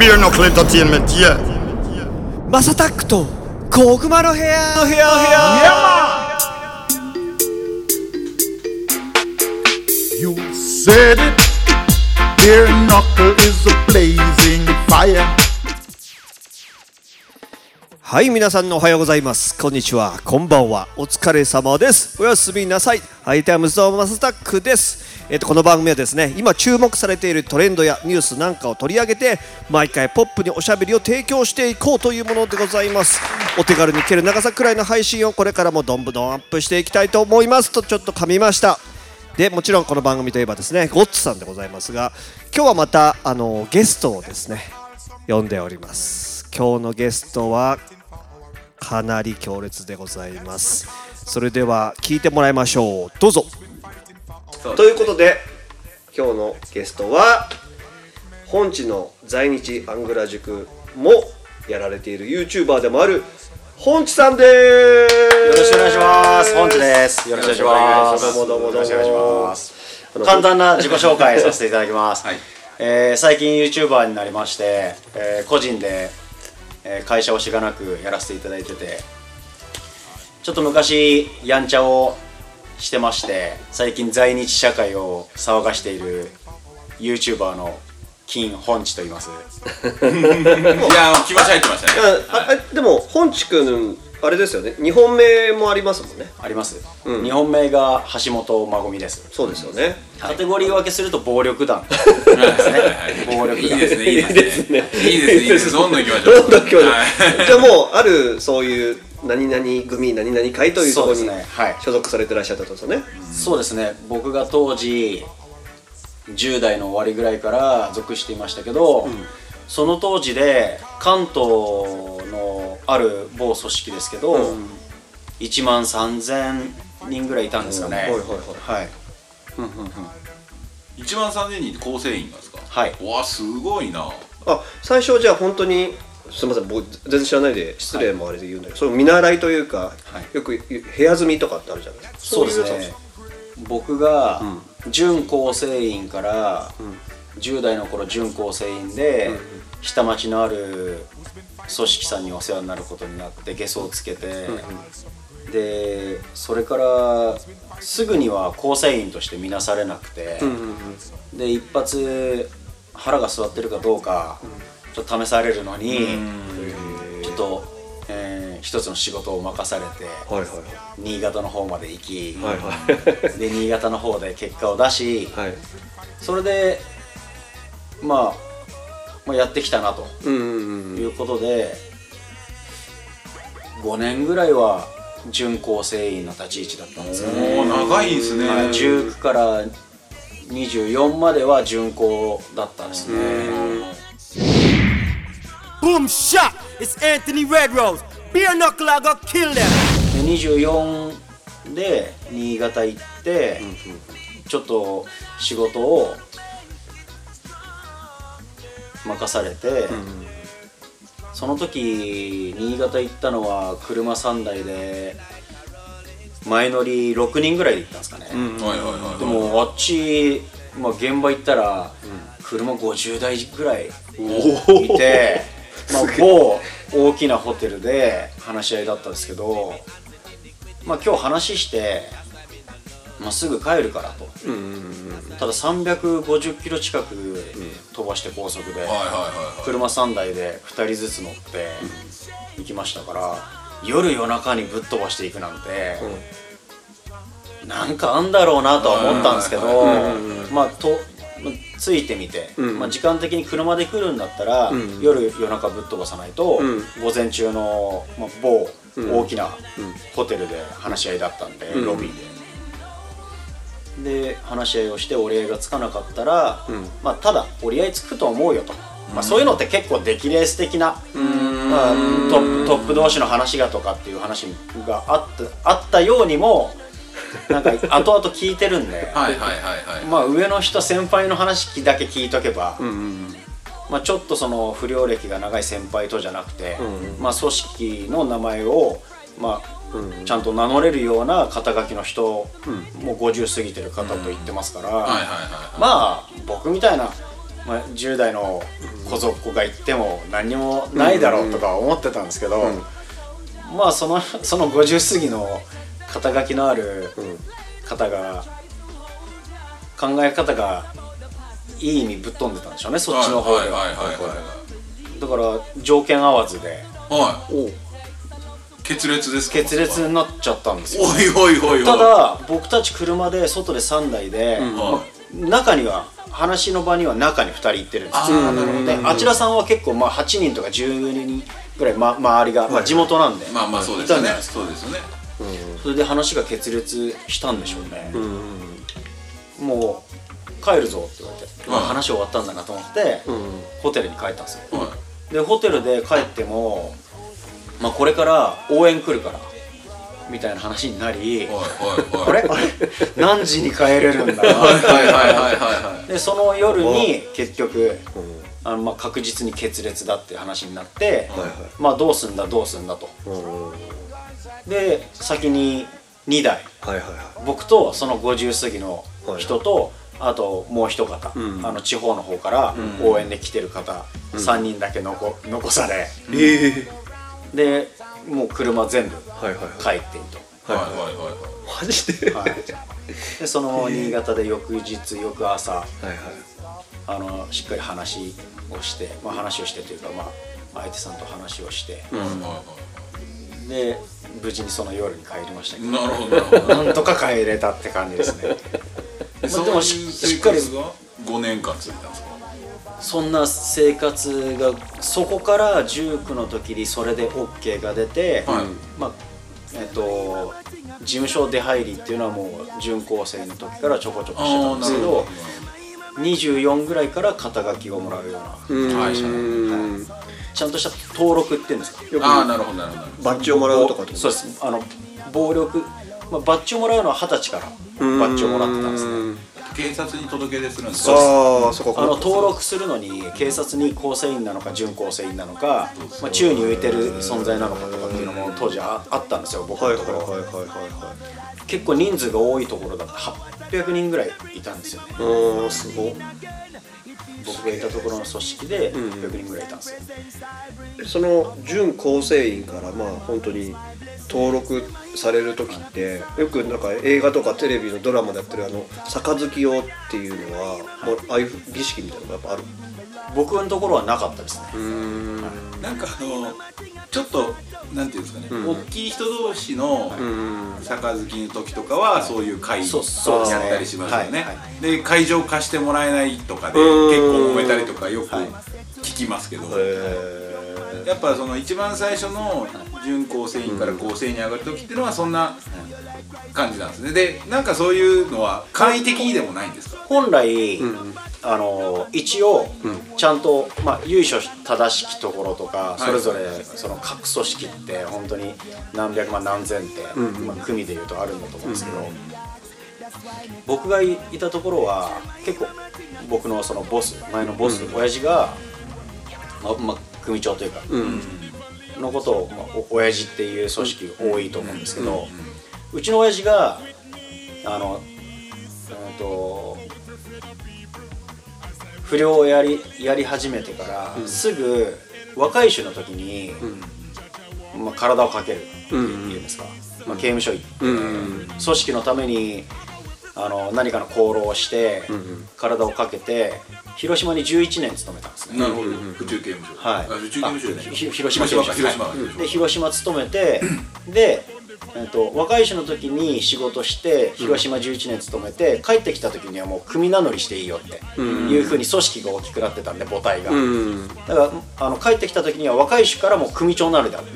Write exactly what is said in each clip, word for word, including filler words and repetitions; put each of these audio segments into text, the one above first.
Beer Knuckle Entertainment, yeah. Masatak to Kogumaの部屋の部屋の部屋。 You said it. Beer Knuckle is a blazing fire. はい、皆さんおはようございます。こんにちは。こんばんは。お疲れ様です。おやすみなさい。はい、タイムズのMasatakです。えっと、この番組はですね、今注目されているトレンドやニュースなんかを取り上げて、毎回ポップにおしゃべりを提供していこうというものでございます。お手軽に聞ける長さくらいの配信をこれからもどんどんアップしていきたいと思いますとちょっと噛みました。で、もちろんこの番組といえばですね、ゴッツさんでございますが、今日はまたあのゲストをですね、呼んでおります。今日のゲストはかなり強烈でございます。それでは聞いてもらいましょう。どうぞ。ということで今日のゲストは本地の在日アングラ塾もやられている YouTuber でもある本地さんです。よろしくお願いします。本地です。よろしくお願いします。どうもどうもどうも。よろしくお願いします。簡単な自己紹介させていただきます、はい。えー、最近 YouTuber になりまして、えー、個人で会社をしがなくやらせていただいてて、ちょっと昔やんちゃをしてまして、最近在日社会を騒がしている YouTuber の金本地と言います。いやー、気持ち入ってましたね。あ、はい、あでも本地くんあれですよね、にほん名もありますもんね。あります、うん、にほん名が橋本まごみです。そうですよね、うん、カテゴリー分けすると暴力団ですね。暴力団、いいですね、いいですね、いいですね、いいですね、どんどんいきましょう、どんどんいきましょう、はい、じゃあもうあるそういう何々組何々会というところに所属されてらっしゃったとですよね。そうですね、はい、うん、そうですね、僕が当時じゅう代の終わりぐらいから属していましたけど、うん、その当時で関東のある某組織ですけど、うん、いちまんさんぜんにんぐらいいたんですかね、うん、はいはいはい、うんうんうん、いちまんさんぜんにんって構成員なんですか。はい。わあ、すごいなあ。最初じゃあ本当にすみません、僕全然知らないで失礼もあれで言うんだけど、はい、それ見習いというか、はい、よく部屋住みとかってあるじゃないですか。そうですね、僕が準構成員から、うん、じゅう代の頃準構成員で、うんうん、下町のある組織さんにお世話になることになってゲソをつけて、うんうん、でそれからすぐには構成員として見なされなくて、うんうんうん、で一発腹が据わってるかどうか、うん、ちょっと試されるのに、ちょっと、えー、一つの仕事を任されて、はいはい、新潟の方まで行き、はいはい、で新潟の方で結果を出し、はい、それで、まあ、まあやってきたなと、うんうんうん、いうことでごねんぐらいは準構成員の立ち位置だったんですよね。長いですね。じゅうきゅうからにじゅうよんまでは準構だったんですね。Boom shot! It's Anthony Redrose. Beer Knuckle, I go kill them. にじゅうよんで新潟行って、うん、ちょっと仕事を任されて、うん、その時新潟行ったのは車さんだいで前乗りろくにんぐらいで行ったんですかね。うん、でもあっち、まあ、現場行ったら、うん、車ごじゅうだいぐらいいて。まあ、某大きなホテルで話し合いだったんですけど、まあ、今日話して、まあ、すぐ帰るからと、うんうんうん、たださんびゃくごじゅっキロ近く飛ばして高速で車さんだいでふたりずつ乗って行きましたから、夜夜中にぶっ飛ばしていくなんて、うん、なんかあんだろうなとは思ったんですけど、まあとついてみて、うん、まあ、時間的に車で来るんだったら、うん、夜夜中ぶっ飛ばさないと、うん、午前中の、まあ、某大きなホテルで話し合いだったんで、うん、ロビーでで話し合いをして折り合いがつかなかったら、うん、まあ、ただ折り合いつくと思うよと、うん、まあ、そういうのって結構出来レース的な、うん、まあ、トップ、トップ同士の話がとかっていう話があった、あったようにもなんか後々聞いてるんで、はいはいはいはい、まあ、上の人先輩の話だけ聞いとけば、うんうんうん、まあ、ちょっとその不良歴が長い先輩とじゃなくて、うんうん、まあ、組織の名前を、まあ、うんうん、ちゃんと名乗れるような肩書きの人、うん、もうごじゅう過ぎてる方と言ってますから、まあ僕みたいな、まあ、じゅう代の小僧っ子が行っても何もないだろうとか思ってたんですけど、うんうん、まあその、そのごじゅう過ぎの肩書きのある方が考え方がいい意味ぶっ飛んでたんでしょうね、そっちの方では。だから条件合わずで、はい、お決裂ですか。決裂になっちゃったんですよ、ね、おいおいおいおい。ただ僕たち車で外でさんだいで、うん、まあ、中には話の場には中にふたり行ってるんですよ。あ、なるほど。で、あちらさんは結構まあはちにんとかじゅうにんぐらい、ま、周りが、まあ、地元なんで、はい、まあまあそうですよね。そうですよね。それで話が決裂したんでしょうね。うん、もう帰るぞって言われて、うん、まあ、話終わったんだなと思って、うん、ホテルに帰ったんですよ。はい。で、ホテルで帰っても、まあ、これから応援来るからみたいな話になり、あれ何時に帰れるんだな。で、その夜に結局あの、まあ、確実に決裂だっていう話になって、はいはい、まあ、どうすんだどうすんだと。で、先ににだい、はいはいはい、僕とそのごじゅう過ぎの人と、はいはい、あともう一方、うん、あの地方の方から応援で来てる方、うん、さんにんだけ 残, 残され、うん、えー、で、もう車全部帰っていると。はいはいはいはい、マジで、はい、で、その新潟で翌日、翌朝、はいはい、あのしっかり話をして、まあ、話をしてというか、まあ、相手さんと話をして、うん、で、無事にその夜に帰りましたけど、なるほどなるほど、なんとか帰れたって感じですね。まあ、でもしっかりごねんかん続いたんですか。そんな生活が、そこからじゅうきゅうの時にそれで OK が出て、はい、まあ、えっと事務所出入りっていうのはもう準高生の時からちょこちょこしてたんですけど、にじゅうよんぐらいから肩書きをもらうような会社、はい、ちゃんとした登録っていうんですか。ああ、なるほどなるほど。バッジをもらうとかってこと。そうです。あの暴力、まあ、バッジをもらうのははたちからバッジをもらってたんですね。警察に届け出するんですか。あ、そこか。あの登録するのに警察に構成員なのか準構成員なのか、まあ、宙に浮いてる存在なのかとかっていうのも当時 あ, あったんですよ、僕のところ。はいはいはいはいはい。結構人数が多いところだった。はっぴゃくにんぐらいいたんですよね。おー、すごい。僕がいたところの組織でろっぴゃくにんぐらいいたんですよ。うん、その準構成員からまあ本当に登録される時って、よくなんか映画とかテレビのドラマでやってるあの杯をっていうのは、はい、ああいう儀式みたいなのがやっぱある。僕のところはなかったですね。うーん、はい、なんかあのちょっとなんていうんですかね、うん、大きい人同士の杯の時とかはそういう会をやったりしますよね。で、会場貸してもらえないとかで結構揉めたりとかよく聞きますけど、はい、やっぱその一番最初の準構成員から構成員に上がる時っていうのはそんな感じなんですね。で、なんかそういうのは簡易的にでもないんですか。本来、うん、あの一応、うん、ちゃんと、まあ、由緒正しきところとか、はい、それぞれその各組織って本当に何百万何千って、うん、まあ、組でいうとあるんだと思うんですけど、うん、僕がいたところは結構僕のそのボス、前のボス、うん、親父が、まあまあ、組長というか、うん、のことを、まあ、親父っていう組織多いと思うんですけど、うん、うちの親父があの、うんと、不良をやり、やり始めてから、うん、すぐ若い衆の時に、うん、まあ、体をかけるっていうんですか、うん、まあ、刑務所行って、うん、組織のためにあの何かの功労をして、うん、体をかけて広島にじゅういちねん勤めたんですね。なるほど、府中刑務所。はい。府中刑務所ね。広島刑務所。広島。はい。で、広島勤めて、で、えっと、若い衆の時に仕事して、広島じゅういちねん勤めて、帰ってきた時にはもう組名乗りしていいよっていう風に組織が大きくなってたんで、母体が。だから、あの帰ってきた時には若い衆からもう組長名乗りだったん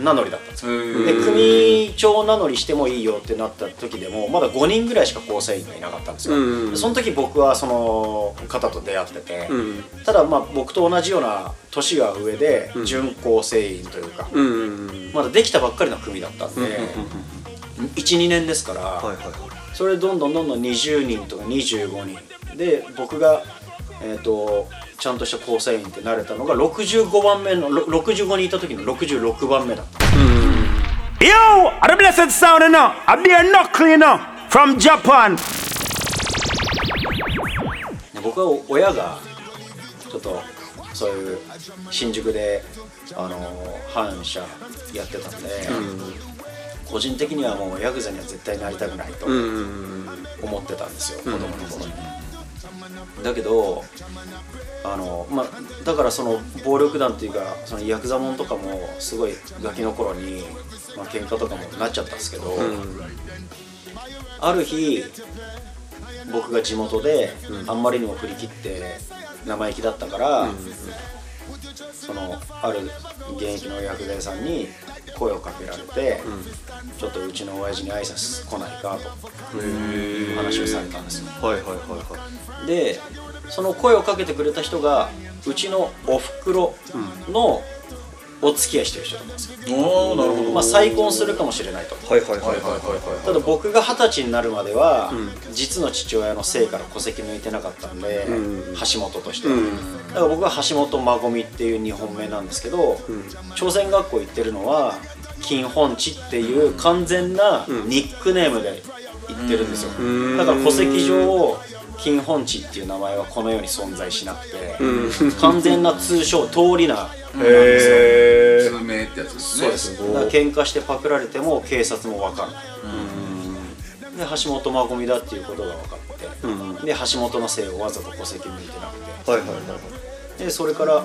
ですよ。で、組長名乗りしてもいいよってなった時でも、まだごにんぐらいしか構成員がいなかったんですよ。その時僕はその方と出会ってて、うん、ただまあ僕と同じような年が上で準構成員というか、うんうん、まだできたばっかりの組だったんで、うんうん、いちにねんですから、はいはい、それどんどんどんどんにじゅうにんとかにじゅうごにんで、僕が、えー、とちゃんとした構成員ってなれたのがろくじゅうごばんめのろくじゅうごにんいた時のろくじゅうろくばんめだった。Yo! I don't blessed sound now. I beer knuckle you know from Japan. 僕は親がちょっとそういう新宿であの反社やってたんで、うん、個人的にはもうヤクザには絶対なりたくないと思ってたんですよ、うん、子供の頃に、うん、だけどあの、ま、だからその暴力団っていうかそのヤクザもんとかもすごいガキの頃に、まあ、喧嘩とかもなっちゃったんですけど、うん、ある日僕が地元であんまりにも振り切って生意気だったから、うん、そのある現役の薬剤さんに声をかけられて、うん、ちょっとうちの親父に挨拶来ないかという話をされたんですよ。はいはいはいはい。で、その声をかけてくれた人がうちのお袋のお付き合いしてる人なんですよ。おー、なるほど。まあ再婚するかもしれないと。はいはいはいはいはい。ただ僕が二十歳になるまでは、うん、実の父親の姓から戸籍抜いてなかったんで、うん、橋本として、うん、だから僕は橋本まごみっていう日本名なんですけど、うん、朝鮮学校行ってるのは金本地っていう完全なニックネームで行ってるんですよ。うん、だから戸籍上金本地っていう名前はこの世に存在しなくて、うん、完全な通称通りななんですよ。通名ってやつですね。そうです。だから喧嘩してパクられても警察も分かんない。うん、で橋本まごみだっていうことが分かって、うん、で橋本の姓をわざと戸籍抜いてなくて、はいはいはい、でそれから、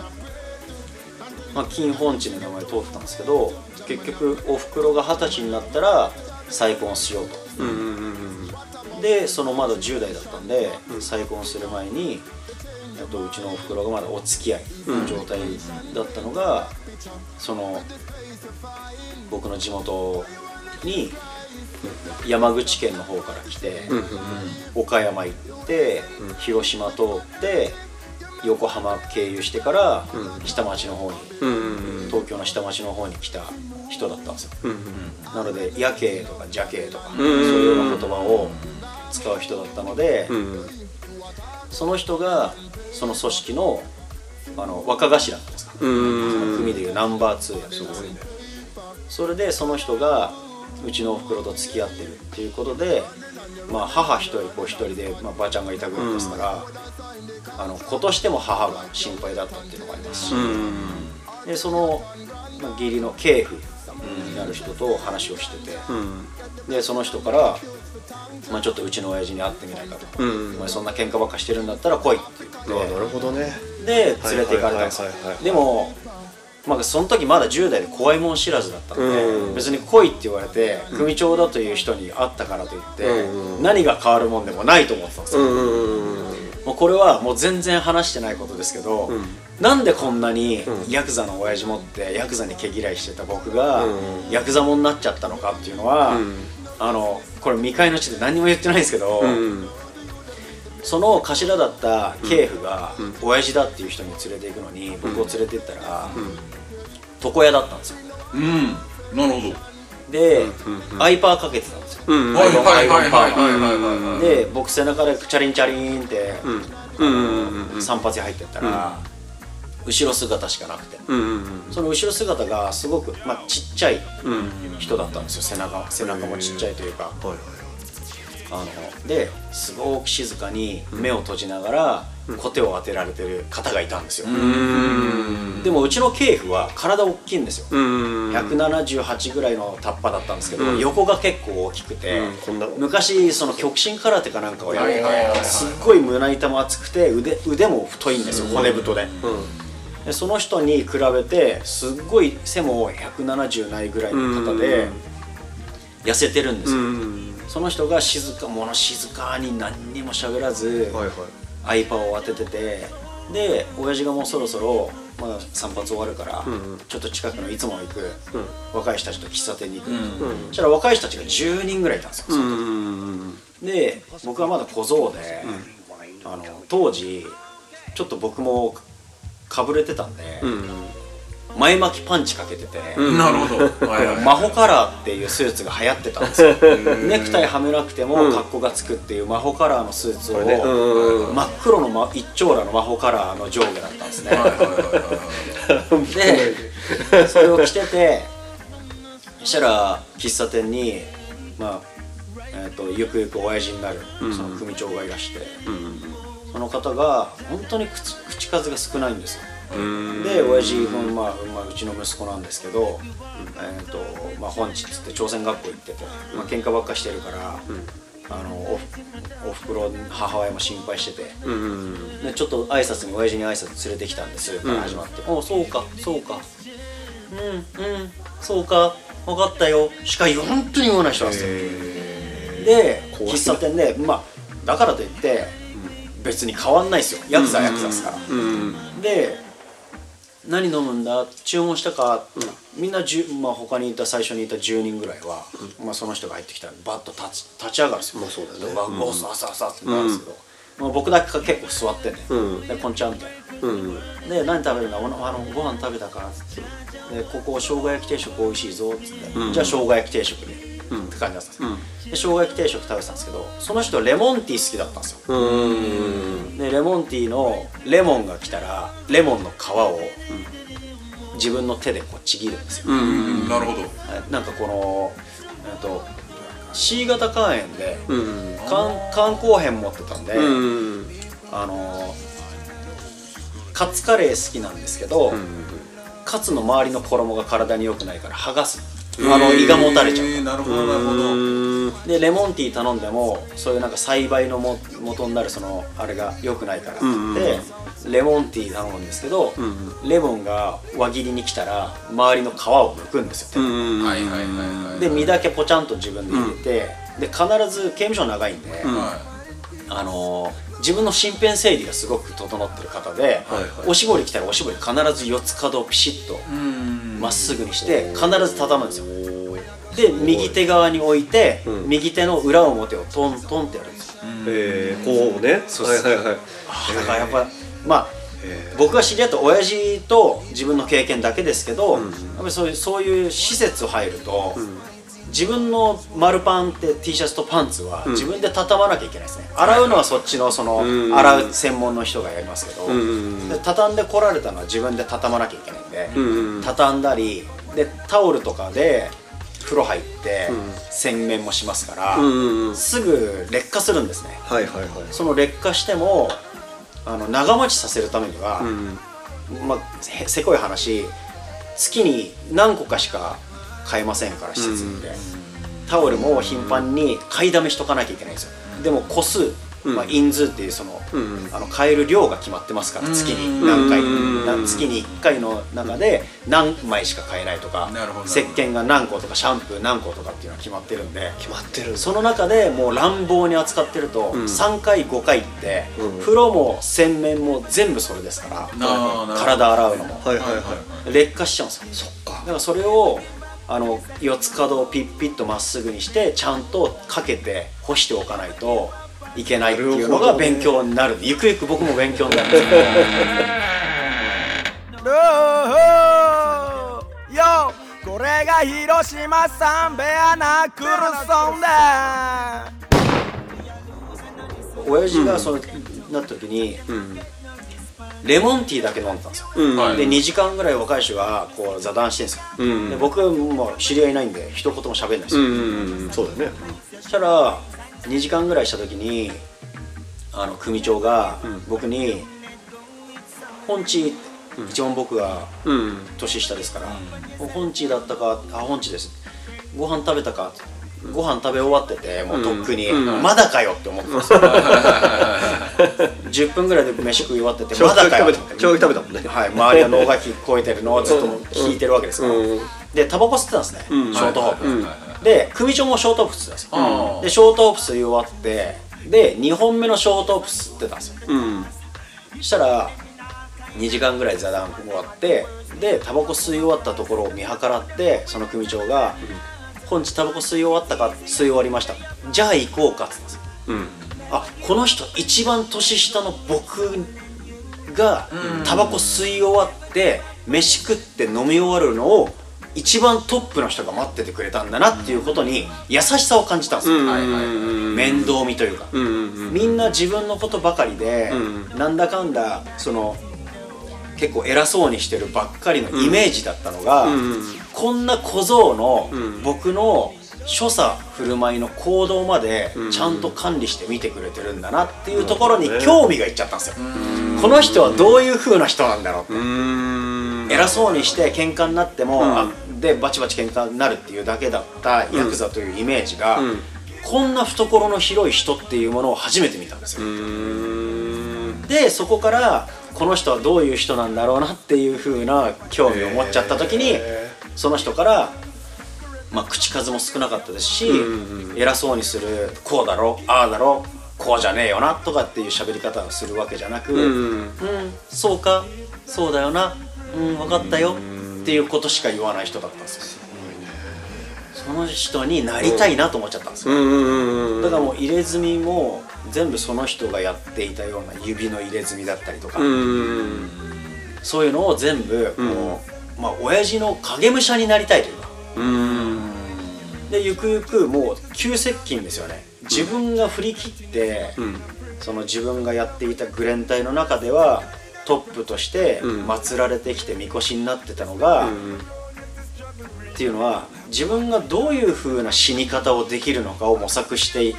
まあ、金本地の名前通ってたんですけど、結局お袋が二十歳になったら再婚しようと。うんうんうんうん、でそのまだじゅう代だったんで、うん、再婚する前にあとうちのおふくろがまだお付き合いの状態だったのが、うん、その僕の地元に山口県の方から来て、うんうんうん、岡山行って、うん、広島通って横浜経由してから、うん、下町の方に、うんうんうん、東京の下町の方に来た人だったんですよ、うんうんうん、なので夜景とか邪景とか、うんうんうん、そういうような言葉を使う人だったので、うんうん、その人がその組織 の, あの若頭だったんですか、うんうんうん、組でいうナンバーツーやつ、うんうん、それでその人がうちのおふくろと付き合ってるっていうことで、まあ、母一人子一人で、まあ、ばあちゃんがいたぐらいですから、うん、あの子としても母が心配だったっていうのもありますし、うん、でその、まあ、義理の継父になる人と話をしてて、うん、でその人から、まあ、ちょっとうちの親父に会ってみないかと、うん、お前そんな喧嘩ばっかしてるんだったら来いって言って、うん、なるほどね、で連れて行かれたんですよ。でもまあ、その時まだじゅう代で怖いもん知らずだったんで、うん、別に来いって言われて組長だという人に会ったからといって、うん、何が変わるもんでもないと思ってたんですよ、うん、もうこれはもう全然話してないことですけど、うん、なんでこんなにヤクザの親父持ってヤクザに毛嫌いしてた僕がヤクザもんになっちゃったのかっていうのは、うん、あのこれ未開の地で何も言ってないんですけど、うん、その頭だった警部が親父だっていう人に連れて行くのに僕を連れて行ったら、うんうん、床屋だったんですよ。うん、なるほど。で、うんうん、アイパーかけてたんですよ。うん、はいはいはいはい。で、僕背中でチャリンチャリンって、うん、散髪入ってったら、うん、後ろ姿しかなくて、うんうんうん、その後ろ姿がすごく、まあ、ちっちゃい人だったんですよ。背中、背中もちっちゃいというか、はいはいはい、あのですごく静かに目を閉じながら、うん、コテを当てられてる方がいたんですよ。うーん、でもうちの警部は体大きいんですよ。うーん、ひゃくななじゅうはちぐらいのタッパだったんですけど、うん、横が結構大きくて、うん、昔その極真空手かなんかをやる、うん、すっごい胸板も厚くて 腕, 腕も太いんですよ、骨太で、うん、でその人に比べてすっごい背もひゃくななじゅうないぐらいの方で痩せてるんですよ。その人が静か物静かに何にも喋らず、はいはい、アイパーを当ててて、で親父がもうそろそろまだ散髪終わるから、うんうん、ちょっと近くのいつも行く、うん、若い人たちと喫茶店に行く、うんうん、そしたら若い人たちがじゅうにんぐらいいたんですよ、その時、うんうんうん、で僕はまだ小僧で、うん、あの当時ちょっと僕もかぶれてたんで、うんうん、前巻きパンチかけてて、うん、なるほど、はいはいはい、マホカラーっていうスーツが流行ってたんですよ。ネクタイはめなくても格好がつくっていうマホカラーのスーツを、うん、真っ黒の、ま、一丁羅のマホカラーの上下だったんですね。で、それを着てて、そしたら喫茶店に、まあえー、とゆくゆく親父になるその組長がいらして、うん、その方が本当に口、口数が少ないんですよ。で親父の、まあまあ、うちの息子なんですけど、えーとまあ、本地っつって朝鮮学校行ってて、まあ、喧嘩ばっかしてるから、うん、あの お, おふくろ母親も心配してて、うんうんうん、でちょっと挨拶に親父に挨拶連れてきたんですよから始まって「うん、おそうかそうかうんうんそうか分かったよ」しか本当に言わない人なんですよ。で喫茶店で、まあ、だからといって別に変わんないですよ、ヤクザはヤクザですから、うんうん、で何飲むんだ注文したか、うん、みんなじゅ、まあ、他にいた最初にいたじゅうにんぐらいは、うんまあ、その人が入ってきたらバッと立ち、立ち上がるんですよ、まあそうだね、バッと朝朝朝ってなるんですけど、うんまあ、僕だけが結構座ってね、うん、でこんちゃんみたいな、うん、で何食べるんだ、おあのご飯食べたかってでここ生姜焼き定食おいしいぞっつって、うん、じゃあ生姜焼き定食で、ねうん、って感じだったんですよ、うん、で生姜焼き定食食べてたんですけど、その人レモンティー好きだったんですよ。うんでレモンティーのレモンが来たらレモンの皮を自分の手でこうちぎるんですよ。うんなるほど。なんかこの、えっと、C 型肝炎で肝硬変持ってたんで、うんあのカツカレー好きなんですけど、うんカツの周りの衣が体に良くないから剥がす。あの胃がもたれちゃう、えー、なるほどなるほど。でレモンティー頼んでもそういうなんか栽培のも元になるそのあれが良くないからって、うんうん、レモンティー頼むんですけど、うんうん、レモンが輪切りに来たら周りの皮を剥くんですよ。で身だけポチャンと自分で入れて、うん、で必ず刑務所長いんで、うんはい、あのー自分の身辺整理がすごく整ってる方で、はいはい、おしぼり来たらおしぼり必ず四つ角をピシッとまっすぐにして必ず畳むんですよ。で右手側に置いて、うん、右手の裏表をトントンってやるんですよ。へー、こうね。そうです。はいはいはい。あ、だからやっぱまあ僕が知り合った親父と自分の経験だけですけど、うん、やっぱりそういう、そういう施設入ると、うん自分の丸パンって T シャツとパンツは自分で畳まなきゃいけないですね、うん、洗うのはそっち の, その洗う専門の人がやりますけど、うん、で畳んでこられたのは自分で畳まなきゃいけないんで、うん、畳んだりでタオルとかで風呂入って洗面もしますから、うん、すぐ劣化するんですね、はいはいはい、その劣化してもあの長持ちさせるためには、うんまあ、せこい話月に何個かしか買えませんから施設で、うん、タオルも頻繁に買いだめしとかなきゃいけないんですよ、うん、でも個数、うんまあ、人数っていうその、うん、あの買える量が決まってますから月に何回、うん、月にいっかいの中で何枚しか買えないとか、うん、石鹸が何個とかシャンプー何個とかっていうのは決まってるんで決まってるその中でもう乱暴に扱ってると、うん、さんかいごかいって、うん、風呂も洗面も全部それですから、うん、体洗うのも、はいはいはい、劣化しちゃうんですよ。そっか。だからそれをあの四つ角をピッピッとまっすぐにしてちゃんとかけて干しておかないといけないっていうのが勉強になる。ゆくゆく僕も勉強になるんですよ。よこれが広島産ベアナクルソンだ。親父がそうなった時に、うんうんレモンティーだけ飲んでたんですよ、うんはい、でにじかんぐらい若い人がこう座談してるんですよ、うんうん、で僕はもう知り合いないんで一言も喋んないですよ、うんうんうん、そうだよね、うん、そしたらにじかんぐらいした時にあの組長が僕に「本地」一応僕が年下ですから「本地だったかあ本地です」「ご飯食べたか」ご飯食べ終わっててもうとっくに、うん、まだかよって思ってます、うん、じゅっぷんぐらいで飯食い終わっててまだかよって衝撃食べたもんね、はい、周りは脳が超えてるのをずっと聞いてるわけですから、うん、でタバコ吸ってたんですね、うん、ショートホープ、うん、で組長もショートホープ吸ってたんですよ、うん、でショートホープ吸い終わってでにほんめのショートホープ吸ってたんですよ、うん、そしたらにじかんぐらい座談終わってでタバコ吸い終わったところを見計らってその組長が、うん本日タバコ吸い終わったか吸い終わりましたじゃあ行こうかって言ったんですよ、うん、あこの人一番年下の僕がタバコ吸い終わって飯食って飲み終わるのを一番トップの人が待っててくれたんだなっていうことに優しさを感じたんですよ、うんはいはい、面倒見というか、うんうん、みんな自分のことばかりで、うん、なんだかんだその結構偉そうにしてるばっかりのイメージだったのが、うんうんこんな小僧の僕の所作振る舞いの行動までちゃんと管理して見てくれてるんだなっていうところに興味がいっちゃったんですよ。この人はどういう風な人なんだろうって。うーん、偉そうにして喧嘩になっても、うん、でバチバチ喧嘩になるっていうだけだったヤクザというイメージが、うん、こんな懐の広い人っていうものを初めて見たんですよ。うーん、でそこからこの人はどういう人なんだろうなっていう風な興味を持っちゃった時に、その人からまあ、口数も少なかったですし、うんうん、偉そうにするこうだろああだろこうじゃねえよなとかっていう喋り方をするわけじゃなく、うん、うんうん、そうかそうだよな、うん分かったよ、うん、っていうことしか言わない人だったんですよ。すごいね。その人になりたいなと思っちゃったんですよ、うんうんうん、だからもう入れ墨も全部その人がやっていたような指の入れ墨だったりとか、うんうん、そういうのを全部こう、うん、まあ親父の影武者になりたいというか、うんでゆくゆくもう急接近ですよね。自分が振り切って、うん、その自分がやっていたグレン隊の中ではトップとして祀られてきて神輿になってたのが、うん、っていうのは自分がどういう風な死に方をできるのかを模索して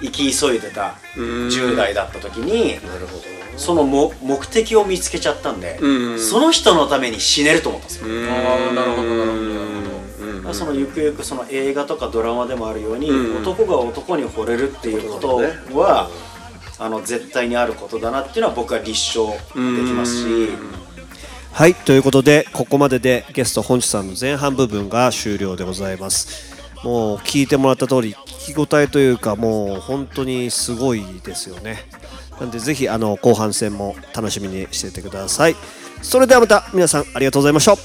生き急いでたじゅう代だった時に、なるほど、そのも目的を見つけちゃったんで、うん、その人のために死ねると思ったんですよ。ああ、なるほどなるほど。そのゆくゆくその映画とかドラマでもあるように、うん、男が男に惚れるっていうことは、うん、あの絶対にあることだなっていうのは僕は立証できますし、うん、はい、ということでここまででゲスト本地さんの前半部分が終了でございます。もう聞いてもらった通り聞き応えというかもう本当にすごいですよね。なんでぜひあの後半戦も楽しみにしていてください。それではまた皆さんありがとうございました。